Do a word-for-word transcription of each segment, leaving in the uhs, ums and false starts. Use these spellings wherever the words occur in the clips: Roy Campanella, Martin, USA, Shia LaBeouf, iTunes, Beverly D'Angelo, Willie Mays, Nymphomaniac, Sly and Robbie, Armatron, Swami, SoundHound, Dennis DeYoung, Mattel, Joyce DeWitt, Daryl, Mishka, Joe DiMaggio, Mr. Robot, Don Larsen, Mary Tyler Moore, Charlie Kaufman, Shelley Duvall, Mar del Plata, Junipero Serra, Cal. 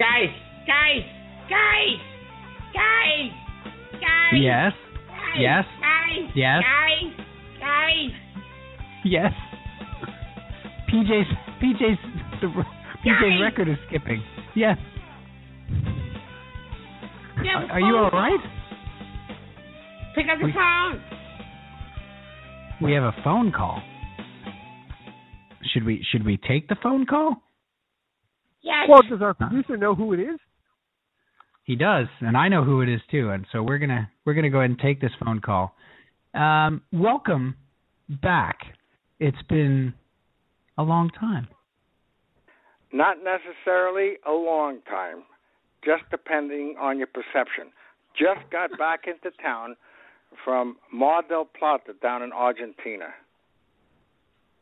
Guys, guys, guys, guys, guys. Yes. Guys, yes. Guys. Yes. Guys. Guys. Yes. P J's P J's the P J's record is skipping. Yes. Yeah, are, are you all right? Pick up the we, phone. We have a phone call. Should we should we take the phone call? Yes. Well, does our producer know who it is? He does, and I know who it is too. And so we're gonna we're gonna go ahead and take this phone call. Um, welcome back. It's been a long time. Not necessarily a long time, just depending on your perception. Just got back into town from Mar del Plata down in Argentina.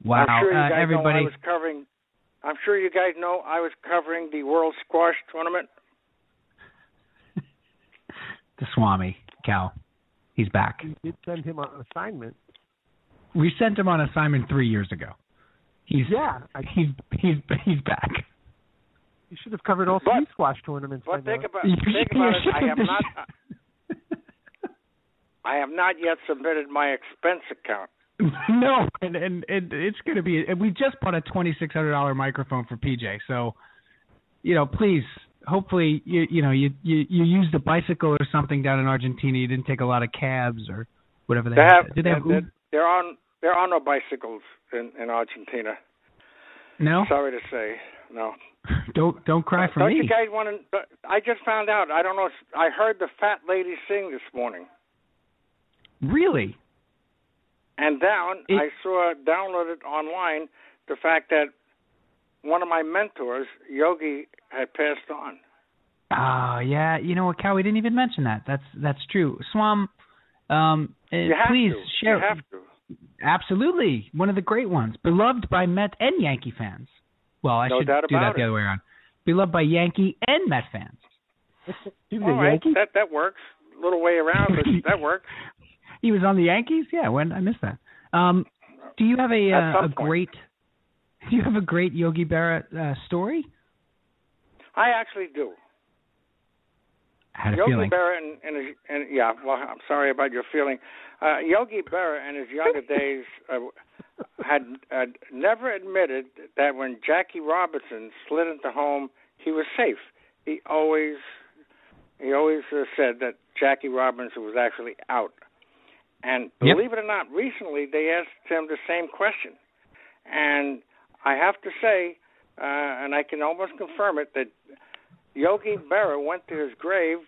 Wow! I'm sure you guys uh, everybody. Know I was covering. I'm sure you guys know I was covering the World Squash Tournament. The Swami, Cal. He's back. We did send him on assignment. We sent him on assignment three years ago. He's yeah. He's he's he's back. You should have covered all three squash tournaments. But think about, think about it. I have not. I have not yet submitted my expense account. No, and, and, and it's going to be. And we just bought a twenty-six hundred dollars microphone for P J. So, you know, please, hopefully, you you know, you, you, you used a bicycle or something down in Argentina. You didn't take a lot of cabs or whatever they, they have. Did they have they're, they're on. There are no bicycles in, in Argentina. No. Sorry to say, no. Don't don't cry for don't me. Don't you guys want to? I just found out. I don't know. I heard the fat lady sing this morning. Really? And down, it, I saw downloaded online the fact that one of my mentors, Yogi, had passed on. Oh, yeah. You know what, Cal? We didn't even mention that. That's that's true. Swam, um, you have please to. share. You have to. Absolutely. One of the great ones. Beloved by Met and Yankee fans. Well, I no should do that it. the other way around. Beloved by Yankee and Met fans. All right. That, that works. A little way around, but that works. He was on the Yankees? Yeah, when I missed that. Um, do you have a, uh, a great do you have a great Yogi Berra uh, story? I actually do. I had a Yogi feeling. Berra and, and, his, and yeah, well, I'm sorry about your feeling. Uh, Yogi Berra in his younger days uh, had uh, never admitted that when Jackie Robinson slid into home, he was safe. He always he always uh, said that Jackie Robinson was actually out. And believe yep. it or not, recently they asked him the same question. And I have to say, uh, and I can almost confirm it, that Yogi Berra went to his grave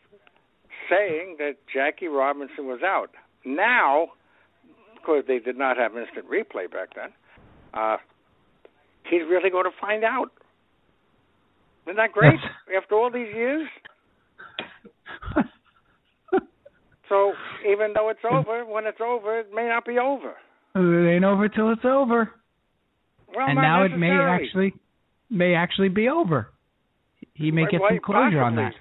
saying that Jackie Robinson was out. Now, because they did not have instant replay back then, uh, he's really going to find out. Isn't that great? After all these years? So even though it's over, when it's over, it may not be over. It ain't over till it's over. Well, and now it may actually may actually be over. He may get some closure on that.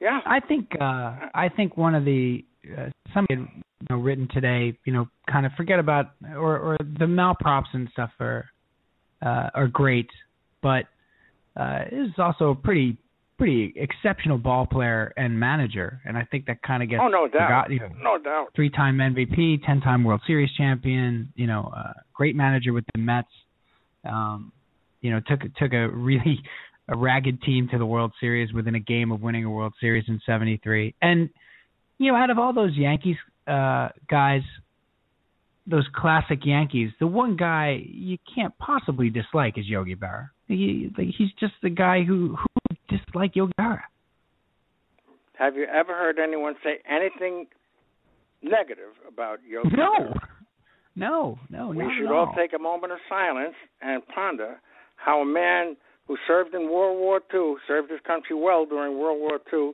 Yeah. I think uh, I think one of the uh, somebody had, you know, written today, you know, kind of forget about or, or the malprops and stuff are uh, are great, but uh, is also a pretty. Pretty exceptional ball player and manager, and I think that kind of gets oh, no doubt. forgotten. You know, no doubt. Three-time M V P, ten-time World Series champion. You know, uh, great manager with the Mets. Um, you know, took took a really a ragged team to the World Series within a game of winning a World Series in seventy-three. And you know, out of all those Yankees uh, guys, those classic Yankees, the one guy you can't possibly dislike is Yogi Berra. He, he's just the guy who. who Just like Yogi Berra. Have you ever heard anyone say anything negative about Yogi Berra? No. No, no, We should all. all take a moment of silence and ponder how a man who served in World War Two, served his country well during World War Two,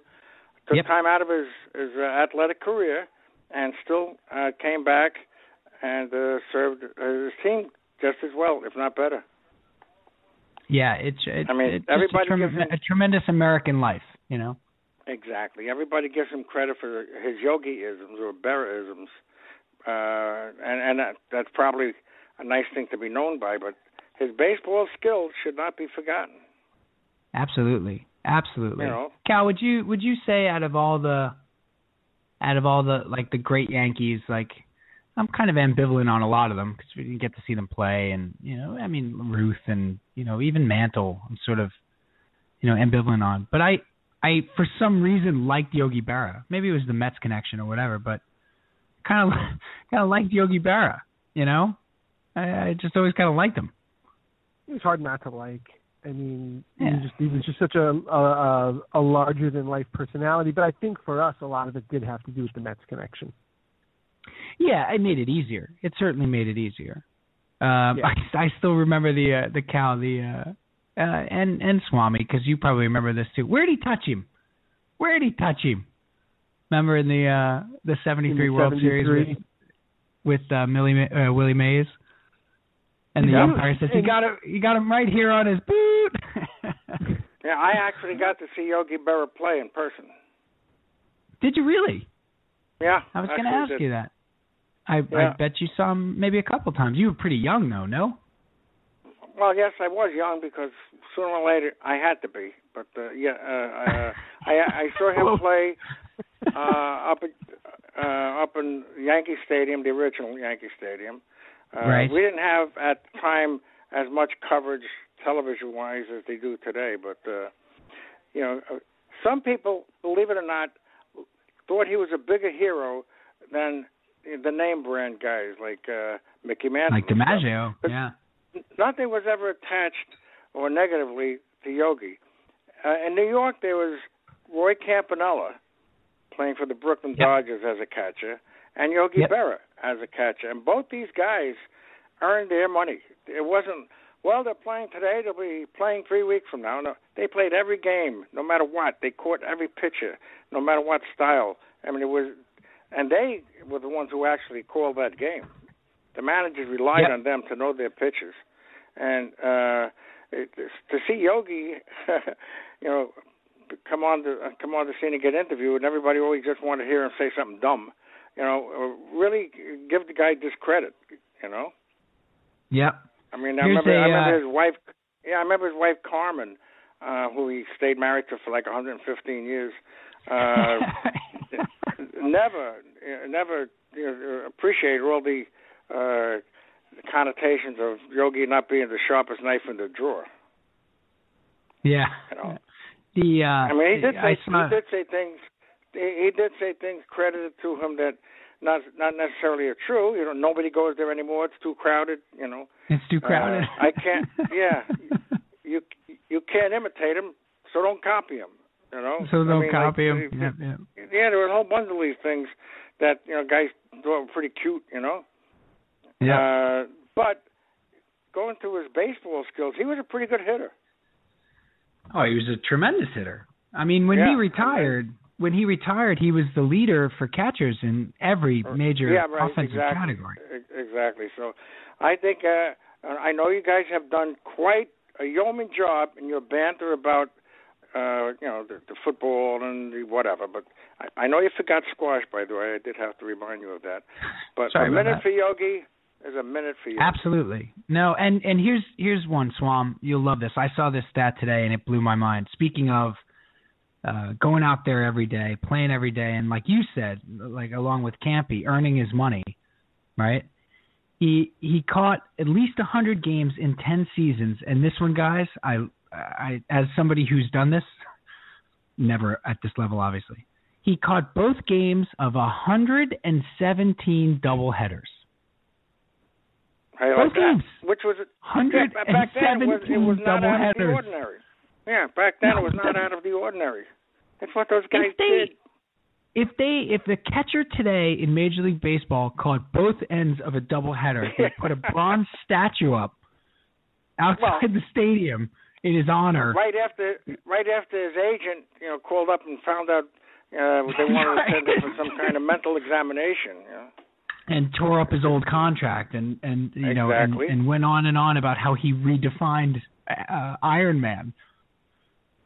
took yep. time out of his, his uh, athletic career and still uh, came back and uh, served his team just as well, if not better. Yeah, it's it, I mean, it's everybody a, trem- gives him, a tremendous American life, you know. Exactly. Everybody gives him credit for his Yogi-isms or Berra-isms, uh, and, and that, that's probably a nice thing to be known by, but his baseball skills should not be forgotten. Absolutely. Absolutely. You know. Cal, would you would you say out of all the out of all the like the great Yankees, like I'm kind of ambivalent on a lot of them because we didn't get to see them play, and you know, I mean Ruth and you know even Mantle, I'm sort of you know ambivalent on. But I I for some reason liked Yogi Berra. Maybe it was the Mets connection or whatever, but kind of kind of liked Yogi Berra. You know, I, I just always kind of liked him. It was hard not to like. I mean, yeah. he, just, he was just such a, a, a larger-than-life personality. But I think for us, a lot of it did have to do with the Mets connection. Yeah, it made it easier. It certainly made it easier. Um, yeah. I, I still remember the uh, the Cal, the uh, uh, and and Swami, because you probably remember this too. Where did he touch him? Where did he touch him? Remember in the uh, the seventy-three World seventy-three Series with, with uh, Millie, uh, Willie Mays. And the yeah, umpire says, you got, it, you got him right here on his boot. Yeah, I actually got to see Yogi Berra play in person. Did you really? Yeah. I was going to ask did. you that. I, yeah. I bet you saw him maybe a couple times. You were pretty young, though, no? Well, yes, I was young because sooner or later I had to be. But, uh, yeah, uh, uh, I, I saw him play uh, up, at, uh, up in Yankee Stadium, the original Yankee Stadium. Uh, right. We didn't have, at the time, as much coverage television-wise as they do today. But, uh, you know, some people, believe it or not, thought he was a bigger hero than the name-brand guys like uh, Mickey Mantle. Like DiMaggio, yeah. Nothing was ever attached or negatively to Yogi. Uh, in New York, there was Roy Campanella playing for the Brooklyn yep. Dodgers as a catcher. And Yogi yep. Berra as a catcher. And both these guys earned their money. It wasn't, well, they're playing today, they'll be playing three weeks from now. No, they played every game, no matter what. They caught every pitcher, no matter what style. I mean, it was, and they were the ones who actually called that game. The managers relied yep. on them to know their pitchers. And uh, it, to see Yogi, you know, come on, the, come on the scene and get interviewed, and everybody always just wanted to hear him say something dumb. You know, really give the guy discredit, you know? Yeah. I mean, I remember, a, I remember his wife, yeah, I remember his wife, Carmen, uh, who he stayed married to for like one hundred fifteen years. Uh, never, never you know, appreciated all the uh, connotations of Yogi not being the sharpest knife in the drawer. Yeah. You know? The, uh, I mean, he did, the, say, saw... he did say things. He did say things credited to him that not not necessarily are true. You know, nobody goes there anymore. It's too crowded. You know, it's too crowded. Uh, I can't. Yeah, you you can't imitate him, so don't copy him. You know, so don't I mean, copy like, him. They, yeah, yeah. yeah, there were a whole bunch of these things that you know guys thought were pretty cute. You know. Yeah. Uh, but going through his baseball skills, he was a pretty good hitter. Oh, he was a tremendous hitter. I mean, when yeah. he retired. When he retired, he was the leader for catchers in every major yeah, right, offensive exactly, category. Exactly. So I think uh, I know you guys have done quite a yeoman job in your banter about, uh, you know, the, the football and the whatever. But I, I know you forgot squash, by the way. I did have to remind you of that. But Sorry a minute that. for Yogi is a minute for you. Absolutely. No, and, and here's, here's one, Swam. You'll love this. I saw this stat today, and it blew my mind. Speaking of, Uh, going out there every day, playing every day, and like you said, like along with Campy, earning his money, right? He he caught at least one hundred games in ten seasons, and this one, guys, I I as somebody who's done this, never at this level, obviously, he caught both games of one hundred seventeen doubleheaders. Hey, both like games, that. Which was one hundred seventeen yeah, back then it was, it was not out of the ordinary. Yeah, back then it was not out of the ordinary. That's what those guys if they, did. If they, if the catcher today in Major League Baseball caught both ends of a doubleheader, they put a bronze statue up outside well, the stadium in his honor. Right after, right after his agent, you know, called up and found out uh, they wanted right. to send him for some kind of mental examination. You know? And tore up his old contract, and and you exactly. know, and, and went on and on about how he redefined uh, Iron Man.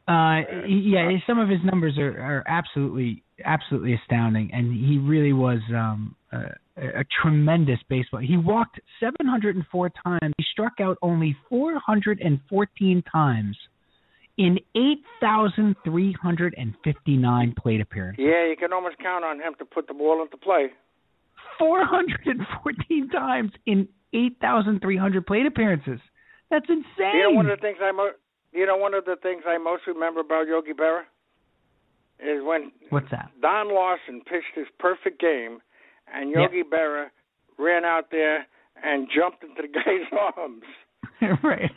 Uh, yeah, some of his numbers are, are absolutely, absolutely astounding, and he really was um, a, a tremendous baseball. He walked seven hundred four times. He struck out only four hundred fourteen times in eight thousand three hundred fifty-nine plate appearances. Yeah, you can almost count on him to put the ball into play. four hundred fourteen times in eight thousand three hundred plate appearances. That's insane. You know one of the things I mo- you know one of the things I most remember about Yogi Berra is when What's that? Don Larsen pitched his perfect game, and Yogi yep. Berra ran out there and jumped into the guy's arms. Right.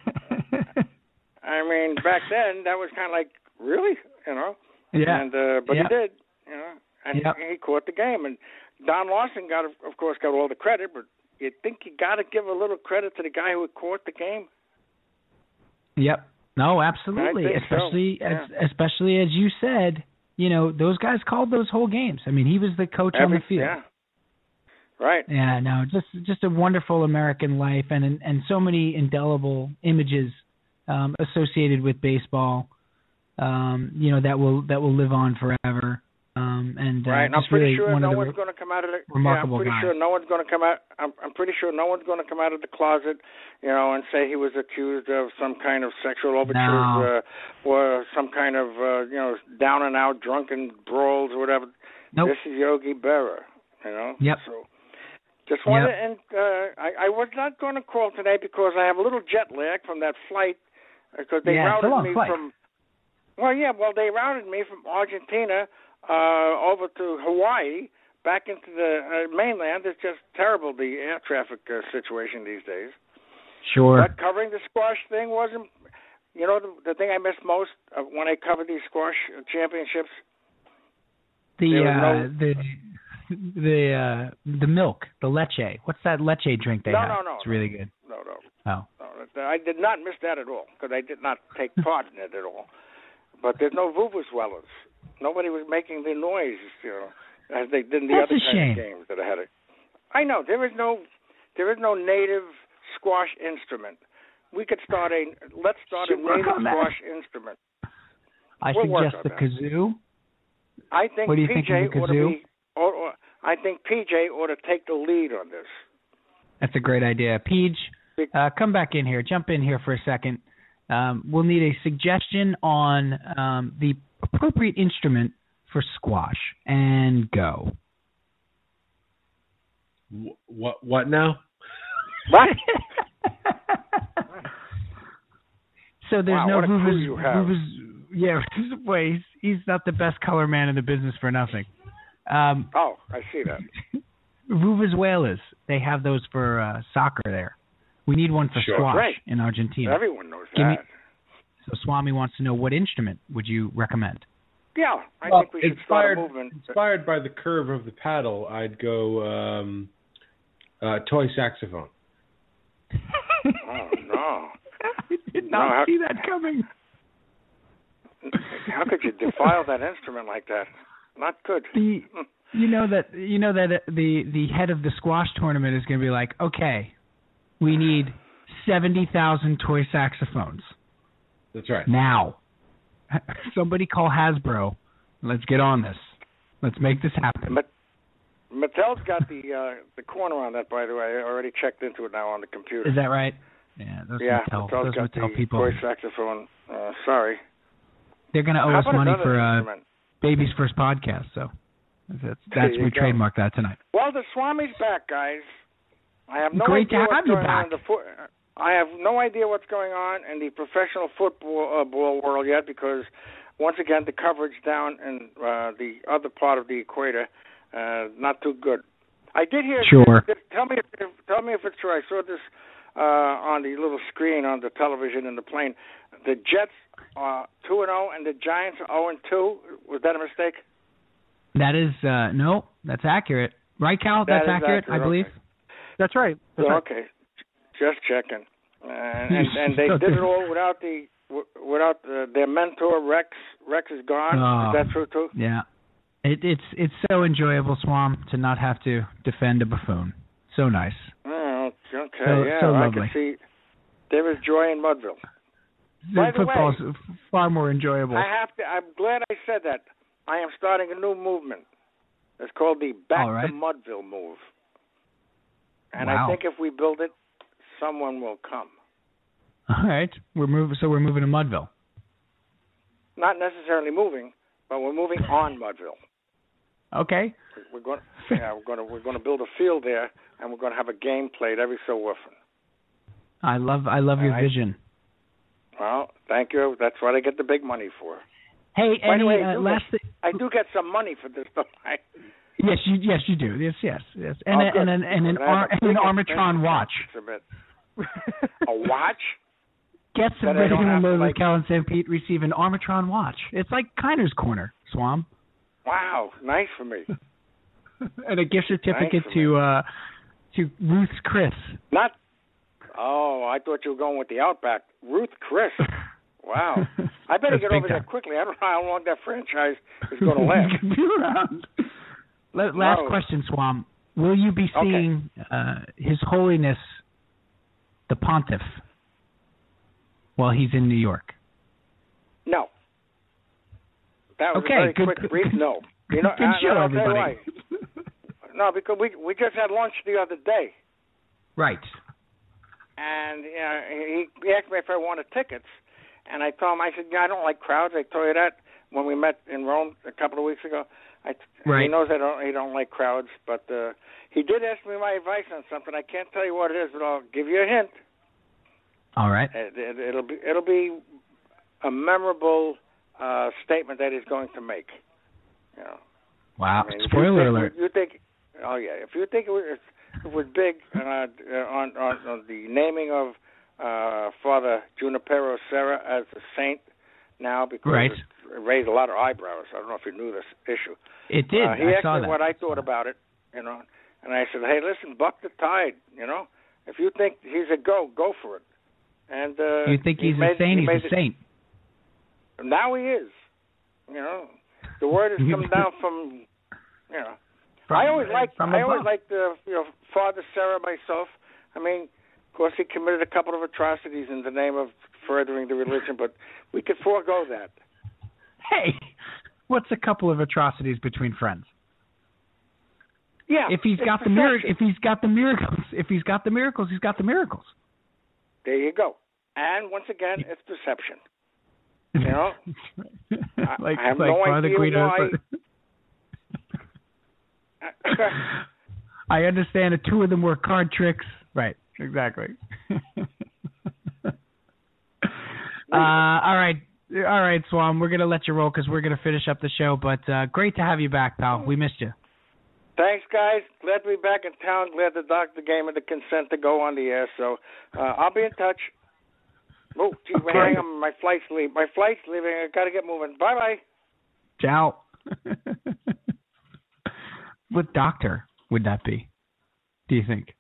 I mean, back then that was kind of like, really, you know? Yeah. And uh, but yep. he did, you know, and yep. he caught the game. And Don Larsen got, of course, got all the credit, but you think you got to give a little credit to the guy who caught the game? Yep. No, absolutely. Especially, so. yeah. as, especially as you said, you know, those guys called those whole games. I mean, he was the coach Every, on the field. Yeah. Right. Yeah. No, just just a wonderful American life, and and so many indelible images um, associated with baseball. Um, you know, that will that will live on forever. Um, and uh, right, and I'm pretty really sure no one's going to come out of the. Yeah, I'm pretty guys. sure no one's going to come out. I'm, I'm pretty sure no one's going to come out of the closet, you know, and say he was accused of some kind of sexual overtures no. uh, or some kind of uh, you know, down and out drunken brawls or whatever. Nope. This is Yogi Berra, you know. Yep. So just wanted, yep. and uh, I, I was not going to call today because I have a little jet lag from that flight because they yeah, routed me flight. from. Well, yeah, well they routed me from Argentina. Uh, over to Hawaii, back into the uh, mainland. It's just terrible, the air traffic uh, situation these days. Sure. But covering the squash thing wasn't, you know, the, the thing I missed most uh, when I covered these squash championships? The uh, no, the the, uh, the milk, the leche. What's that leche drink they no, have? No, no, It's no, really good. No, no. Oh. No, I did not miss that at all, because I did not take part in it at all. But there's no Vuvuzela's. Nobody was making the noise, you know, as they did in the That's other kind of games that I had. I know there is no, there is no native squash instrument. We could start a let's start Should a native squash that. instrument. I we'll suggest the that. kazoo. I think what do you P J think of the kazoo? Ought to be, or, or, I think P J ought to take the lead on this. That's a great idea, P J. Uh, come back in here. Jump in here for a second. Um, we'll need a suggestion on um, the appropriate instrument for squash, and go. What? What now? What? So there's wow, no what a clue you have. Yeah, boy, he's, he's not the best color man in the business for nothing. Um, oh, I see that. Vuvuzelas, they have those for uh, soccer there. We need one for sure. squash Great. in Argentina. Everyone knows Give that. Me- So Swami wants to know, what instrument would you recommend? Yeah, I well, think we should inspired, start a movement. Inspired by the curve of the paddle, I'd go um, uh, toy saxophone. Oh, no. I did not no, how, see that coming. How could you defile that instrument like that? Not good. The, you know that you know that the, the head of the squash tournament is going to be like, okay, we need seventy thousand toy saxophones. That's right. Now, somebody call Hasbro. Let's get on this. Let's make this happen. But Mattel's got the uh, the corner on that, by the way. I already checked into it now on the computer. Is that right? Yeah, those yeah, Mattel, Mattel's those got Mattel the people. voice saxophone. Uh, sorry. They're going to owe us money for uh, Baby's First Podcast, so that's, that's we go. trademark that tonight. Well, the Swami's back, guys. I have no Great idea to have you back. The fo- I have no idea what's going on in the professional football uh, ball world yet because, once again, the coverage down in uh, the other part of the equator, uh, not too good. I did hear. Sure. This, tell me, if, tell me if it's true. I saw this uh, on the little screen on the television in the plane. The Jets are two and zero, and the Giants are zero and two. Was that a mistake? That is uh, no. That's accurate, right, Cal? That that's accurate, accurate, I believe. Okay. That's right. That's so, right. Okay. Just checking, uh, and, and they did it all without the without uh, their mentor Rex. Rex is gone. Um, is that true too? Yeah, it, it's it's so enjoyable, Swam, to not have to defend a buffoon. So nice. Oh, okay, so, yeah, so I can see there was joy in Mudville. The football is far more enjoyable. I have to. I'm glad I said that. I am starting a new movement. It's called the Back right. to Mudville move, and wow. I think if we build it. Someone will come. All right, we're moving. So we're moving to Mudville. not necessarily moving, but we're moving on Mudville. Okay. We're going. To, yeah, we're going to we're going to build a field there, and we're going to have a game played every so often. I love I love and your I, vision. Well, thank you. That's what I get the big money for. Hey, by any, the way, I do, uh, last get, th- I do get some money for this stuff. I, yes, you yes you do. Yes, yes, yes. And oh, a, and an and an, ar- an Armatron watch. A, a watch. Get some ready to load like Cal and San Pete receive an Armatron watch. It's like Kiner's Corner, Swam. Wow, nice for me. And a gift certificate nice to uh, to Ruth Chris. Not. Oh, I thought you were going with the Outback. Ruth Chris. Wow. I better get over that quickly. I don't know how long that franchise is going to last. Last no. question, Swam. Will you be seeing okay. uh, His Holiness the Pontiff while he's in New York? No. That was okay, a very good, quick brief no. You know, good I, show, I'll tell you why. No, because we we just had lunch the other day. Right. And you know, he, he asked me if I wanted tickets, and I told him, I said, yeah, I don't like crowds. I told you that when we met in Rome a couple of weeks ago. I, right. He knows I don't, he don't like crowds, but uh, he did ask me my advice on something. I can't tell you what it is, but I'll give you a hint. All right. It, it, it'll be it'll be a memorable Uh, statement that he's going to make. You know. Wow! I mean, spoiler you think, alert! You think? Oh yeah! If you think it was, it was big uh, on, on on the naming of uh, Father Junipero Serra as a saint now, because right. it, it raised a lot of eyebrows. I don't know if you knew this issue. It did. Uh, he I asked saw me that. What I thought about it, you know, and I said, "Hey, listen, buck the tide. You know, if you think he's a go, go for it." And uh, you think he's he made, a saint? He he's a it, saint. Now he is, you know. The word has come down from, you know. From, I always liked, I always liked the, you know, Father Serra myself. I mean, of course, he committed a couple of atrocities in the name of furthering the religion, but we could forego that. Hey, what's a couple of atrocities between friends? Yeah, if he's got the mir- if he's got the miracles, if he's got the miracles, he's got the miracles. There you go. And once again, it's perception. You know, like, I have like no Father idea Guido, why. But... I understand that two of them were card tricks. Right, exactly. uh, all right, all right, Swam. We're gonna let you roll because we're gonna finish up the show. But uh, great to have you back, pal. We missed you. Thanks, guys. Glad to be back in town. Glad the doctor gave me the consent to go on the air. So uh, I'll be in touch. Oh, geez, okay. hang on. My flight's leaving. My flight's leaving. I gotta get moving. Bye bye. Ciao. What doctor would that be? Do you think?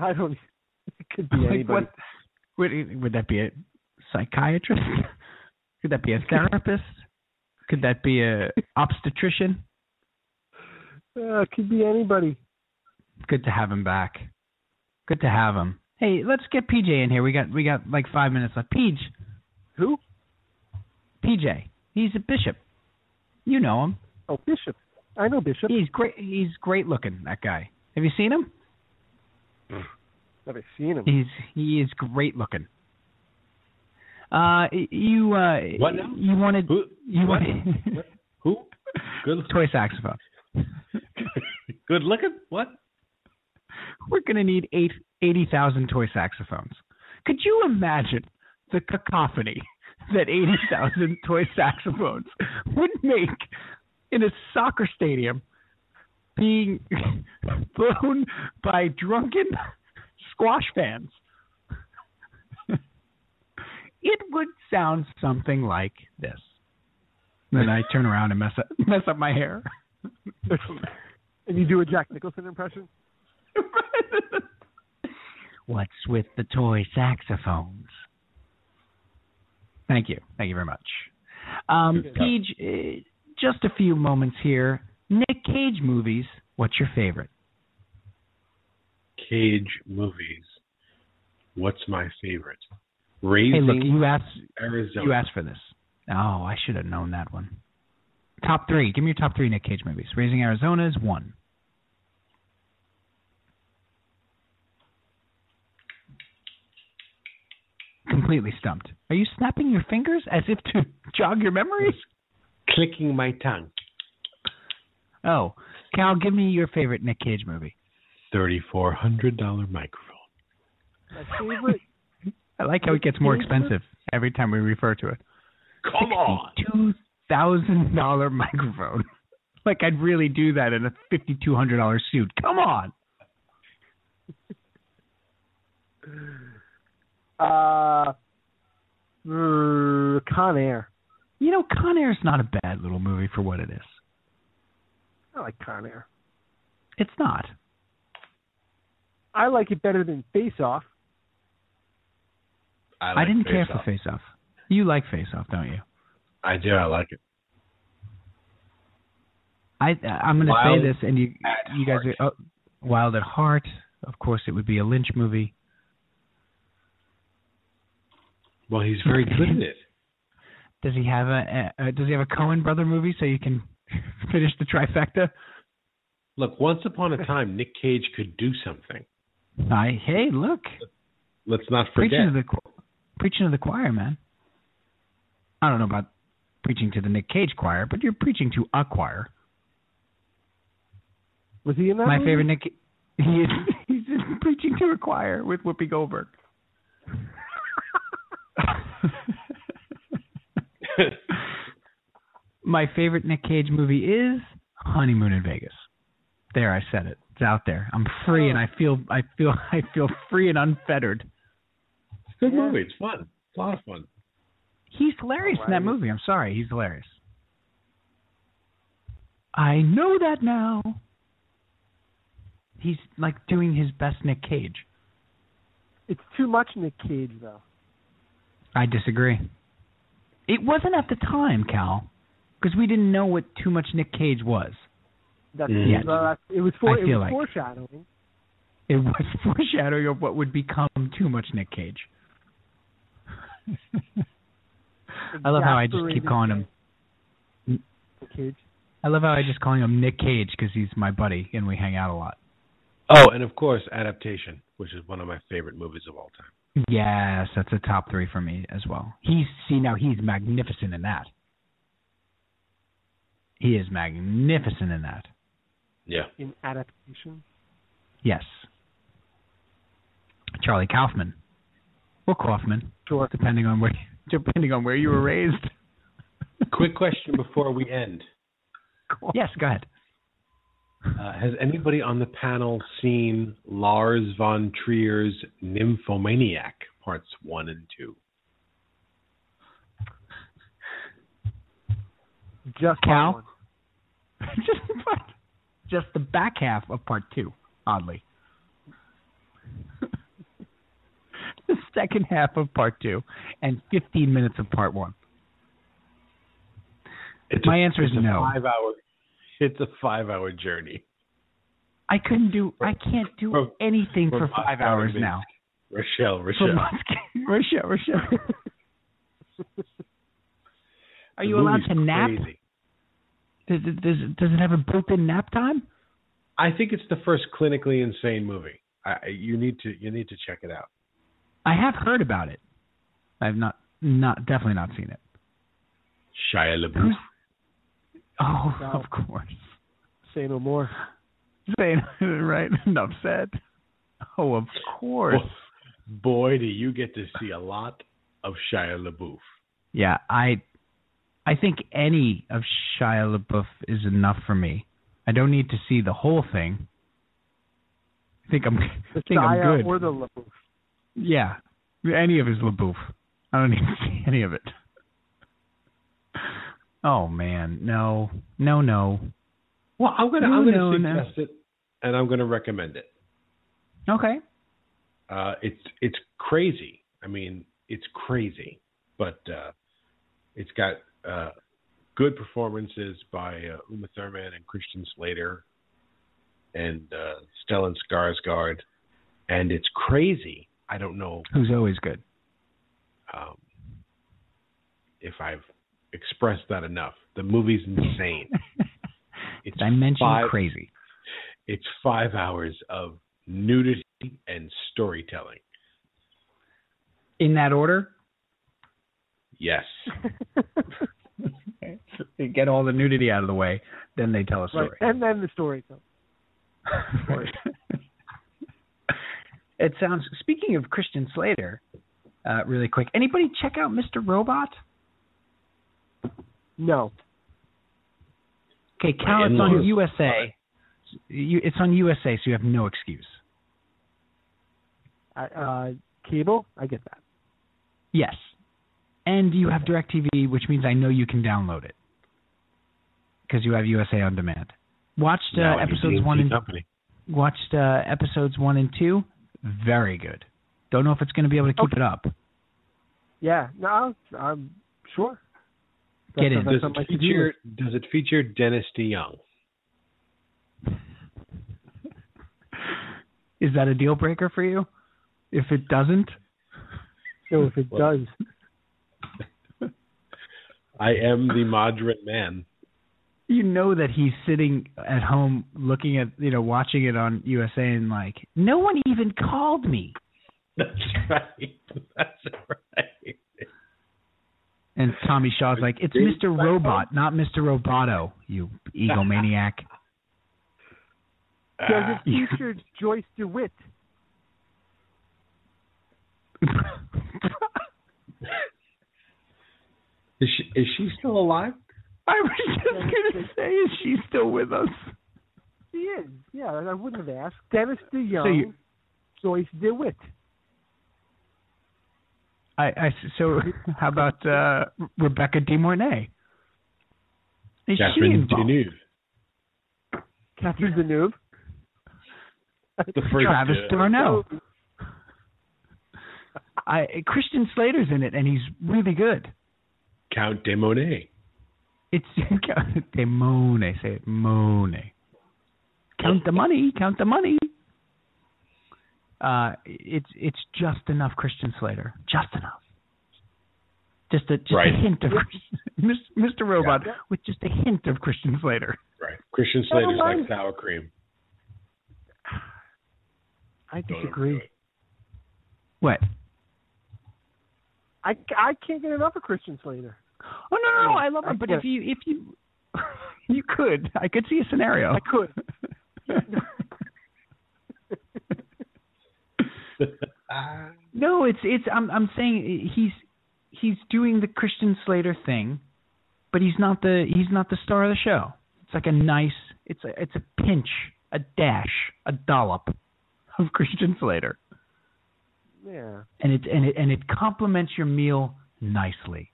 I don't. It could be like anybody. What, would, would that be a psychiatrist? Could that be a therapist? Could that be a obstetrician? Uh, it could be anybody. Good to have him back. Good to have him. Hey, let's get P J in here. We got we got like five minutes left. P J. Who? P J. He's a bishop. You know him. Oh, Bishop. I know Bishop. He's great. He's great looking. That guy. Have you seen him? Have I seen him? He's he is great looking. Uh, you uh, what now? You wanted who? You what? wanted what? Who? Good looking. Toy saxophone. Good looking. What? We're gonna need eight. eighty thousand toy saxophones. Could you imagine the cacophony that eighty thousand toy saxophones would make in a soccer stadium being blown by drunken squash fans? It would sound something like this. Then I turn around and mess up, mess up my hair. And you do a Jack Nicholson impression? What's with the toy saxophones? Thank you. Thank you very much. Um, P J, just a few moments here. Nick Cage movies, what's your favorite? Cage movies. What's my favorite? Raising hey, look, you asked, Arizona. You asked for this. Oh, I should have known that one. Top three. Give me your top three Nick Cage movies. Raising Arizona is one. completely stumped. Are you snapping your fingers as if to jog your memories? Clicking my tongue. Oh, Cal, give me your favorite Nick Cage movie. thirty-four hundred dollars microphone. My favorite. I like how it gets more expensive every time we refer to it. Come on. sixty-two thousand dollars microphone. Like I'd really do that in a fifty-two hundred dollars suit. Come on. Uh, uh, Con Air. You know, Con Air's not a bad little movie for what it is. I like Con Air. It's not. I like it better than Face Off. I, like I didn't care for Face Off. You like Face Off, don't you? I do. I like it. I I'm going to say this, and you you guys are oh, Wild at Heart. Of course, it would be a Lynch movie. Well, he's very good at it. Does he have a, a, a Does he have a Coen brother movie so you can finish the trifecta? Look, once upon a time, Nick Cage could do something. I hey, look. Let's not forget preaching to the, preaching to the choir, man. I don't know about preaching to the Nick Cage choir, but you're preaching to a choir. Was he in that? My movie? favorite Nick. He is, he's preaching to a choir with Whoopi Goldberg. My favorite Nick Cage movie is Honeymoon in Vegas. There, I said it. It's out there. I'm free, oh. and I feel, I feel, I feel free and unfettered. It's a good yeah. movie. It's fun. It's a lot of fun. He's hilarious right. in that movie. I'm sorry, he's hilarious. I know that now. He's like doing his best Nick Cage. It's too much Nick Cage, though. I disagree. It wasn't at the time, Cal, because we didn't know what too much Nick Cage was. That's, yeah. uh, it was, for, it was like foreshadowing. It was foreshadowing of what would become too much Nick Cage. I love how I just keep calling him Nick Cage. I love how I just calling him Nick Cage because he's my buddy and we hang out a lot. Oh, and of course, Adaptation, which is one of my favorite movies of all time. Yes, that's a top three for me as well. He's see now he's magnificent in that. He is magnificent in that. Yeah. In Adaptation? Yes. Charlie Kaufman. Or Kaufman. Sure. Depending on where depending on where you were raised. Quick question before we end. Cool. Yes, go ahead. Uh, has anybody on the panel seen Lars von Trier's Nymphomaniac parts one and two? Just Cal? just, just the back half of part two, oddly. The second half of part two and fifteen minutes of part one. It's My a, answer is no. Five hour, it's a five-hour journey. I couldn't do. I can't do from, anything from for five, five hours minutes. now. Rochelle, Rochelle, Rochelle, Rochelle. Are you allowed to nap? Crazy. Does it, does, it, does it have a built-in nap time? I think it's the first clinically insane movie. I, you need to you need to check it out. I have heard about it. I've not not definitely not seen it. Shia LaBeouf. Oh, no. Of course. Say no more. Say no, right. Enough said. Oh, of course. Boy, do you get to see a lot of Shia LaBeouf. Yeah, I. I think any of Shia LaBeouf is enough for me. I don't need to see the whole thing. I think I'm, I think I'm good. Shia or the LaBeouf. Yeah, any of his LaBeouf. I don't need to see any of it. Oh, man, no, no, no. Well, I'm going to no, I'm no, suggest no. it, and I'm going to recommend it. Okay. Uh, it's it's crazy. I mean, it's crazy, but uh, it's got... Uh, good performances by uh, Uma Thurman and Christian Slater and uh, Stellan Skarsgård, and it's crazy. I don't know who's always good. Um, if I've expressed that enough, the movie's insane. It's I mentioned five, crazy. It's five hours of nudity and storytelling. In that order? Yes. They get all the nudity out of the way, then they tell a story. Right. And then the story tells. It sounds, speaking of Christian Slater, uh, really quick, anybody check out Mister Robot? No. Okay, Cal, it's on U S A. You, it's on U S A, so you have no excuse. Uh, uh, cable? I get that. Yes. And you have DirecTV, which means I know you can download it because you have U S A on demand. Watched uh, no, episodes one and company. watched uh, episodes one and two. Very good. Don't know if it's going to be able to keep okay. it up. Yeah, no, I'm sure. That's Get in. Does it, feature, does it feature Dennis DeYoung? Is that a deal breaker for you? If it doesn't, no. If it well, does. I am the moderate man. You know that he's sitting at home looking at, you know, watching it on U S A and like, no one even called me. That's right. That's right. And Tommy Shaw's like, it's Mister Robot, not Mister Roboto, you egomaniac. Does it feature Joyce DeWitt? Is she, is she still alive? I was just going to say, is she still with us? She is. Yeah, I wouldn't have asked. Dennis DeYoung, so you, Joyce DeWitt. I, I so how about uh, Rebecca DeMornay? Is Catherine she involved? Deneuve. Catherine Deneuve. The first Travis uh, Darno. I Christian Slater's in it, and he's really good. Count de Monet. It's de Monet. Say it, Monet. Count the money. Count the money. Uh, it's it's just enough Christian Slater. Just enough. Just a just right. a hint of Mister Robot yeah. with just a hint of Christian Slater. Right. Christian Slater's like sour cream. I disagree. What? I, I can't get enough of Christian Slater. Oh no no no! I love him, but if you if you you could, I could see a scenario. I could. No, it's it's. I'm I'm saying he's he's doing the Christian Slater thing, but he's not the he's not the star of the show. It's like a nice. It's a it's a pinch, a dash, a dollop of Christian Slater. Yeah. And it and it and it complements your meal nicely.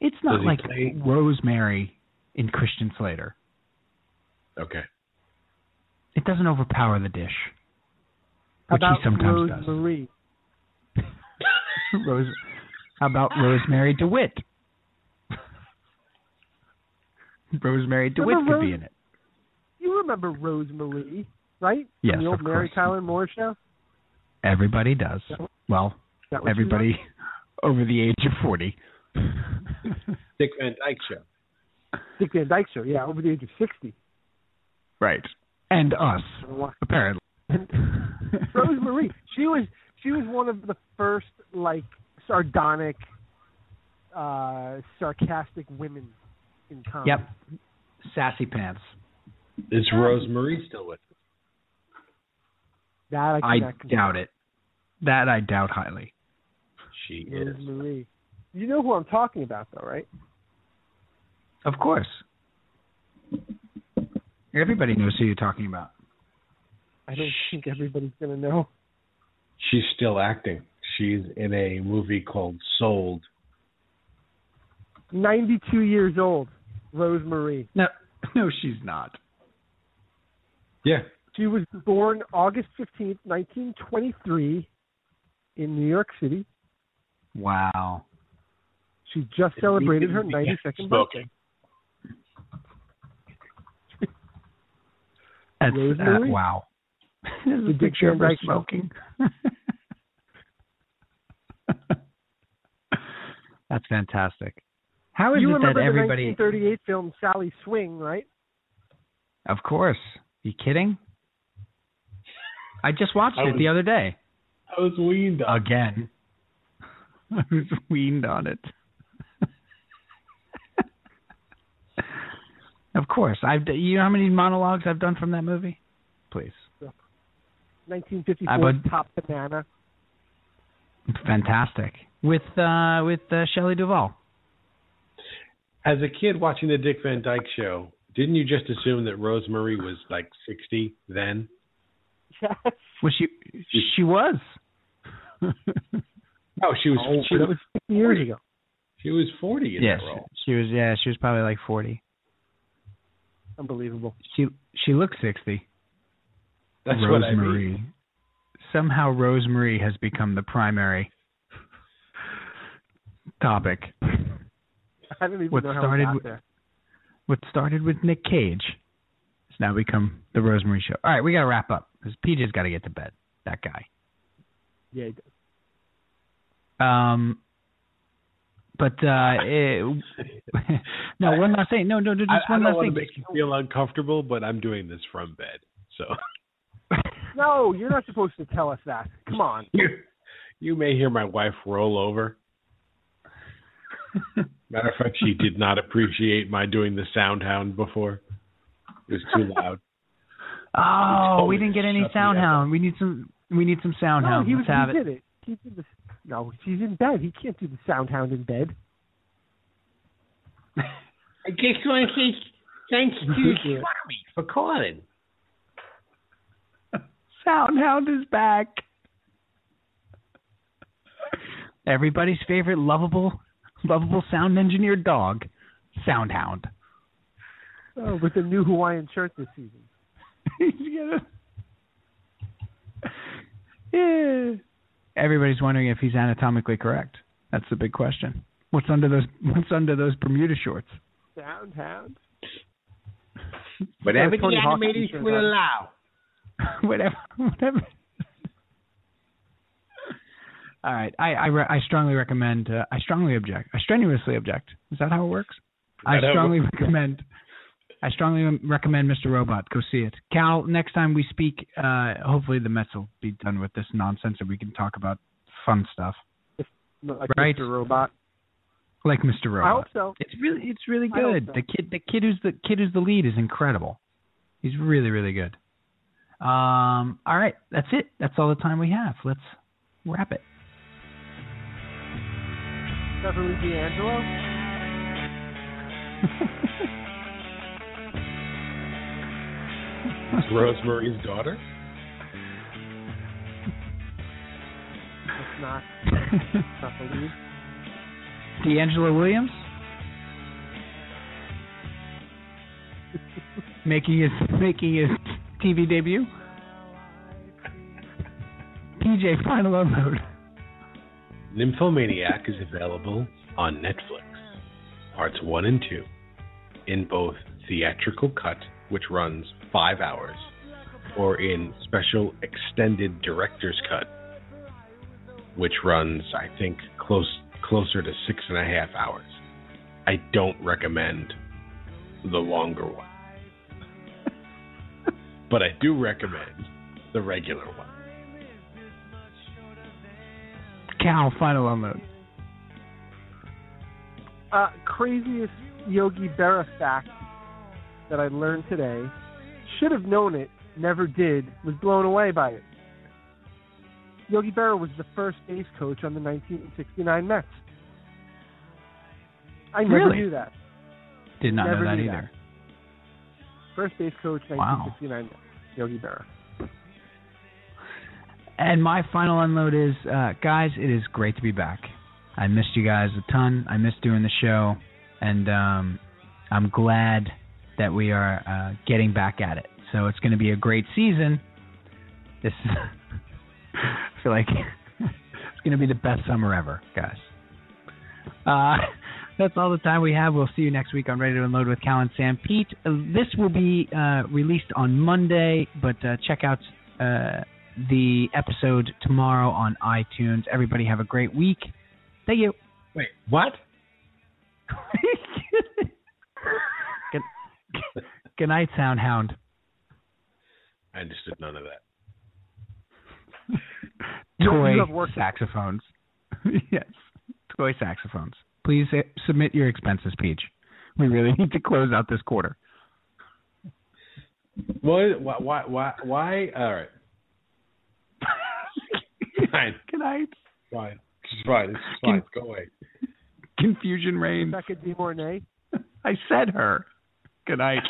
It's not like play? Rose Marie in Christian Slater. Okay. It doesn't overpower the dish, which he sometimes Rose does. Marie? Rose, how about Rose Marie DeWitt? Rose Marie DeWitt remember could Rose, be in it. You remember Rose Marie, right? Yes, From the old of Mary Tyler Moore show. Everybody does. Well, everybody over the age of forty. Dick Van Dyke show. Dick Van Dyke show, yeah, over the age of sixty. Right. And us, apparently. And Rose Marie, she was she was one of the first, like, sardonic, uh, sarcastic women in comedy. Yep. Sassy pants. Is Rose Marie still with us? That I, I doubt it. That I doubt highly. She Rose is. Marie. You know who I'm talking about, though, right? Of course. Everybody knows who you're talking about. I don't think everybody's going to know. She's still acting. She's in a movie called Sold. ninety-two years old, Rose Marie. No, no, she's not. Yeah. She was born August fifteenth, nineteen twenty-three in New York City. Wow. She just it celebrated her ninety-second birthday. That's uh, wow. There's a picture of her smoking. That's fantastic. How is you it that everybody... You remember the nineteen thirty-eight film Sally Swing, right? Of course. You kidding? I just watched I was, it the other day. I was weaned. Again. I was weaned on it. Of course. I've d- you know how many monologues I've done from that movie? Please. nineteen fifty-four a, Top Banana. Fantastic. With uh, with uh, Shelley Duvall. As a kid watching the Dick Van Dyke Show, didn't you just assume that Rose Marie was like sixty then? Yes. Well, she she was. Oh, she was. Oh, she that was years ago. She was forty in yes, that role. She was. Yeah, she was probably like forty. Unbelievable. She she looks sixty. That's Rose what I Marie. Mean. Somehow, Rose Marie has become the primary topic. I don't even what know started how we got there. What started with Nick Cage has now become the Rose Marie Show. All right, we got to wrap up because P J's got to get to bed. That guy. Yeah, he does. Um, but uh, it, no, one last thing. No, no, just I, one I last thing. I don't want to make you feel uncomfortable, but I'm doing this from bed, so. No, you're not supposed to tell us that. Come on. You, you may hear my wife roll over. Matter of fact, she did not appreciate my doing the sound hound before. It was too loud. Oh, we didn't get any sound hound. We need some. We need some sound no, hound. He was, Let's have he it. Did it. He did the, no, she's in bed. He can't do the sound hound in bed. I just want to say thanks to Swami for calling. Sound hound is back. Everybody's favorite lovable. Lovable sound engineer dog, Soundhound. Oh, with a new Hawaiian shirt this season. He's gonna... Yeah. Everybody's wondering if he's anatomically correct. That's the big question. What's under those? What's under those Bermuda shorts? Soundhound. Whatever the animators will allow. Whatever. Whatever. All right, I I, re- I strongly recommend. Uh, I strongly object. I strenuously object. Is that how it works? I strongly recommend. I strongly recommend Mister Robot. Go see it, Cal. Next time we speak, uh, hopefully the Mets will be done with this nonsense and we can talk about fun stuff. Like right, Mister Robot. Like Mister Robot. I hope so. It's really, it's really good. So. The kid, the kid who's the kid who's the lead is incredible. He's really, really good. Um. All right, that's it. That's all the time we have. Let's wrap it. Beverly D'Angelo. Rosemary's daughter? It's not. It's not the lead. D'Angelo Williams? making his making his T V debut? P J Final Unload. Nymphomaniac is available on Netflix, parts one and two, in both theatrical cut, which runs five hours, or in special extended director's cut, which runs, I think, close closer to six and a half hours. I don't recommend the longer one, but I do recommend the regular one. Cal, final unload. Uh, craziest Yogi Berra fact that I learned today. Should have known it, never did, was blown away by it. Yogi Berra was the first base coach on the nineteen sixty-nine Mets. I never really? knew that. Did not never know that either. That. First base coach, nineteen sixty-nine wow. Mets, Yogi Berra. And my final unload is, uh, guys, it is great to be back. I missed you guys a ton. I missed doing the show. And um, I'm glad that we are uh, getting back at it. So it's going to be a great season. This I feel like it's going to be the best summer ever, guys. Uh, that's all the time we have. We'll see you next week on Ready to Unload with Cal and Sam Pete. This will be uh, released on Monday, but uh, check out... Uh, the episode tomorrow on iTunes. Everybody have a great week. Thank you. Wait, what? good, good, good night, Soundhound. I understood none of that. Toy saxophones. Yes. Roy Saxophones. Please submit your expenses page. We really need to close out this quarter. Why? Why? Why? why? All right. Fine. Good night. Fine. It's fine. It's fine. Con- Go away. Confusion reigns. Rebecca DeMornay. I said her. Good night.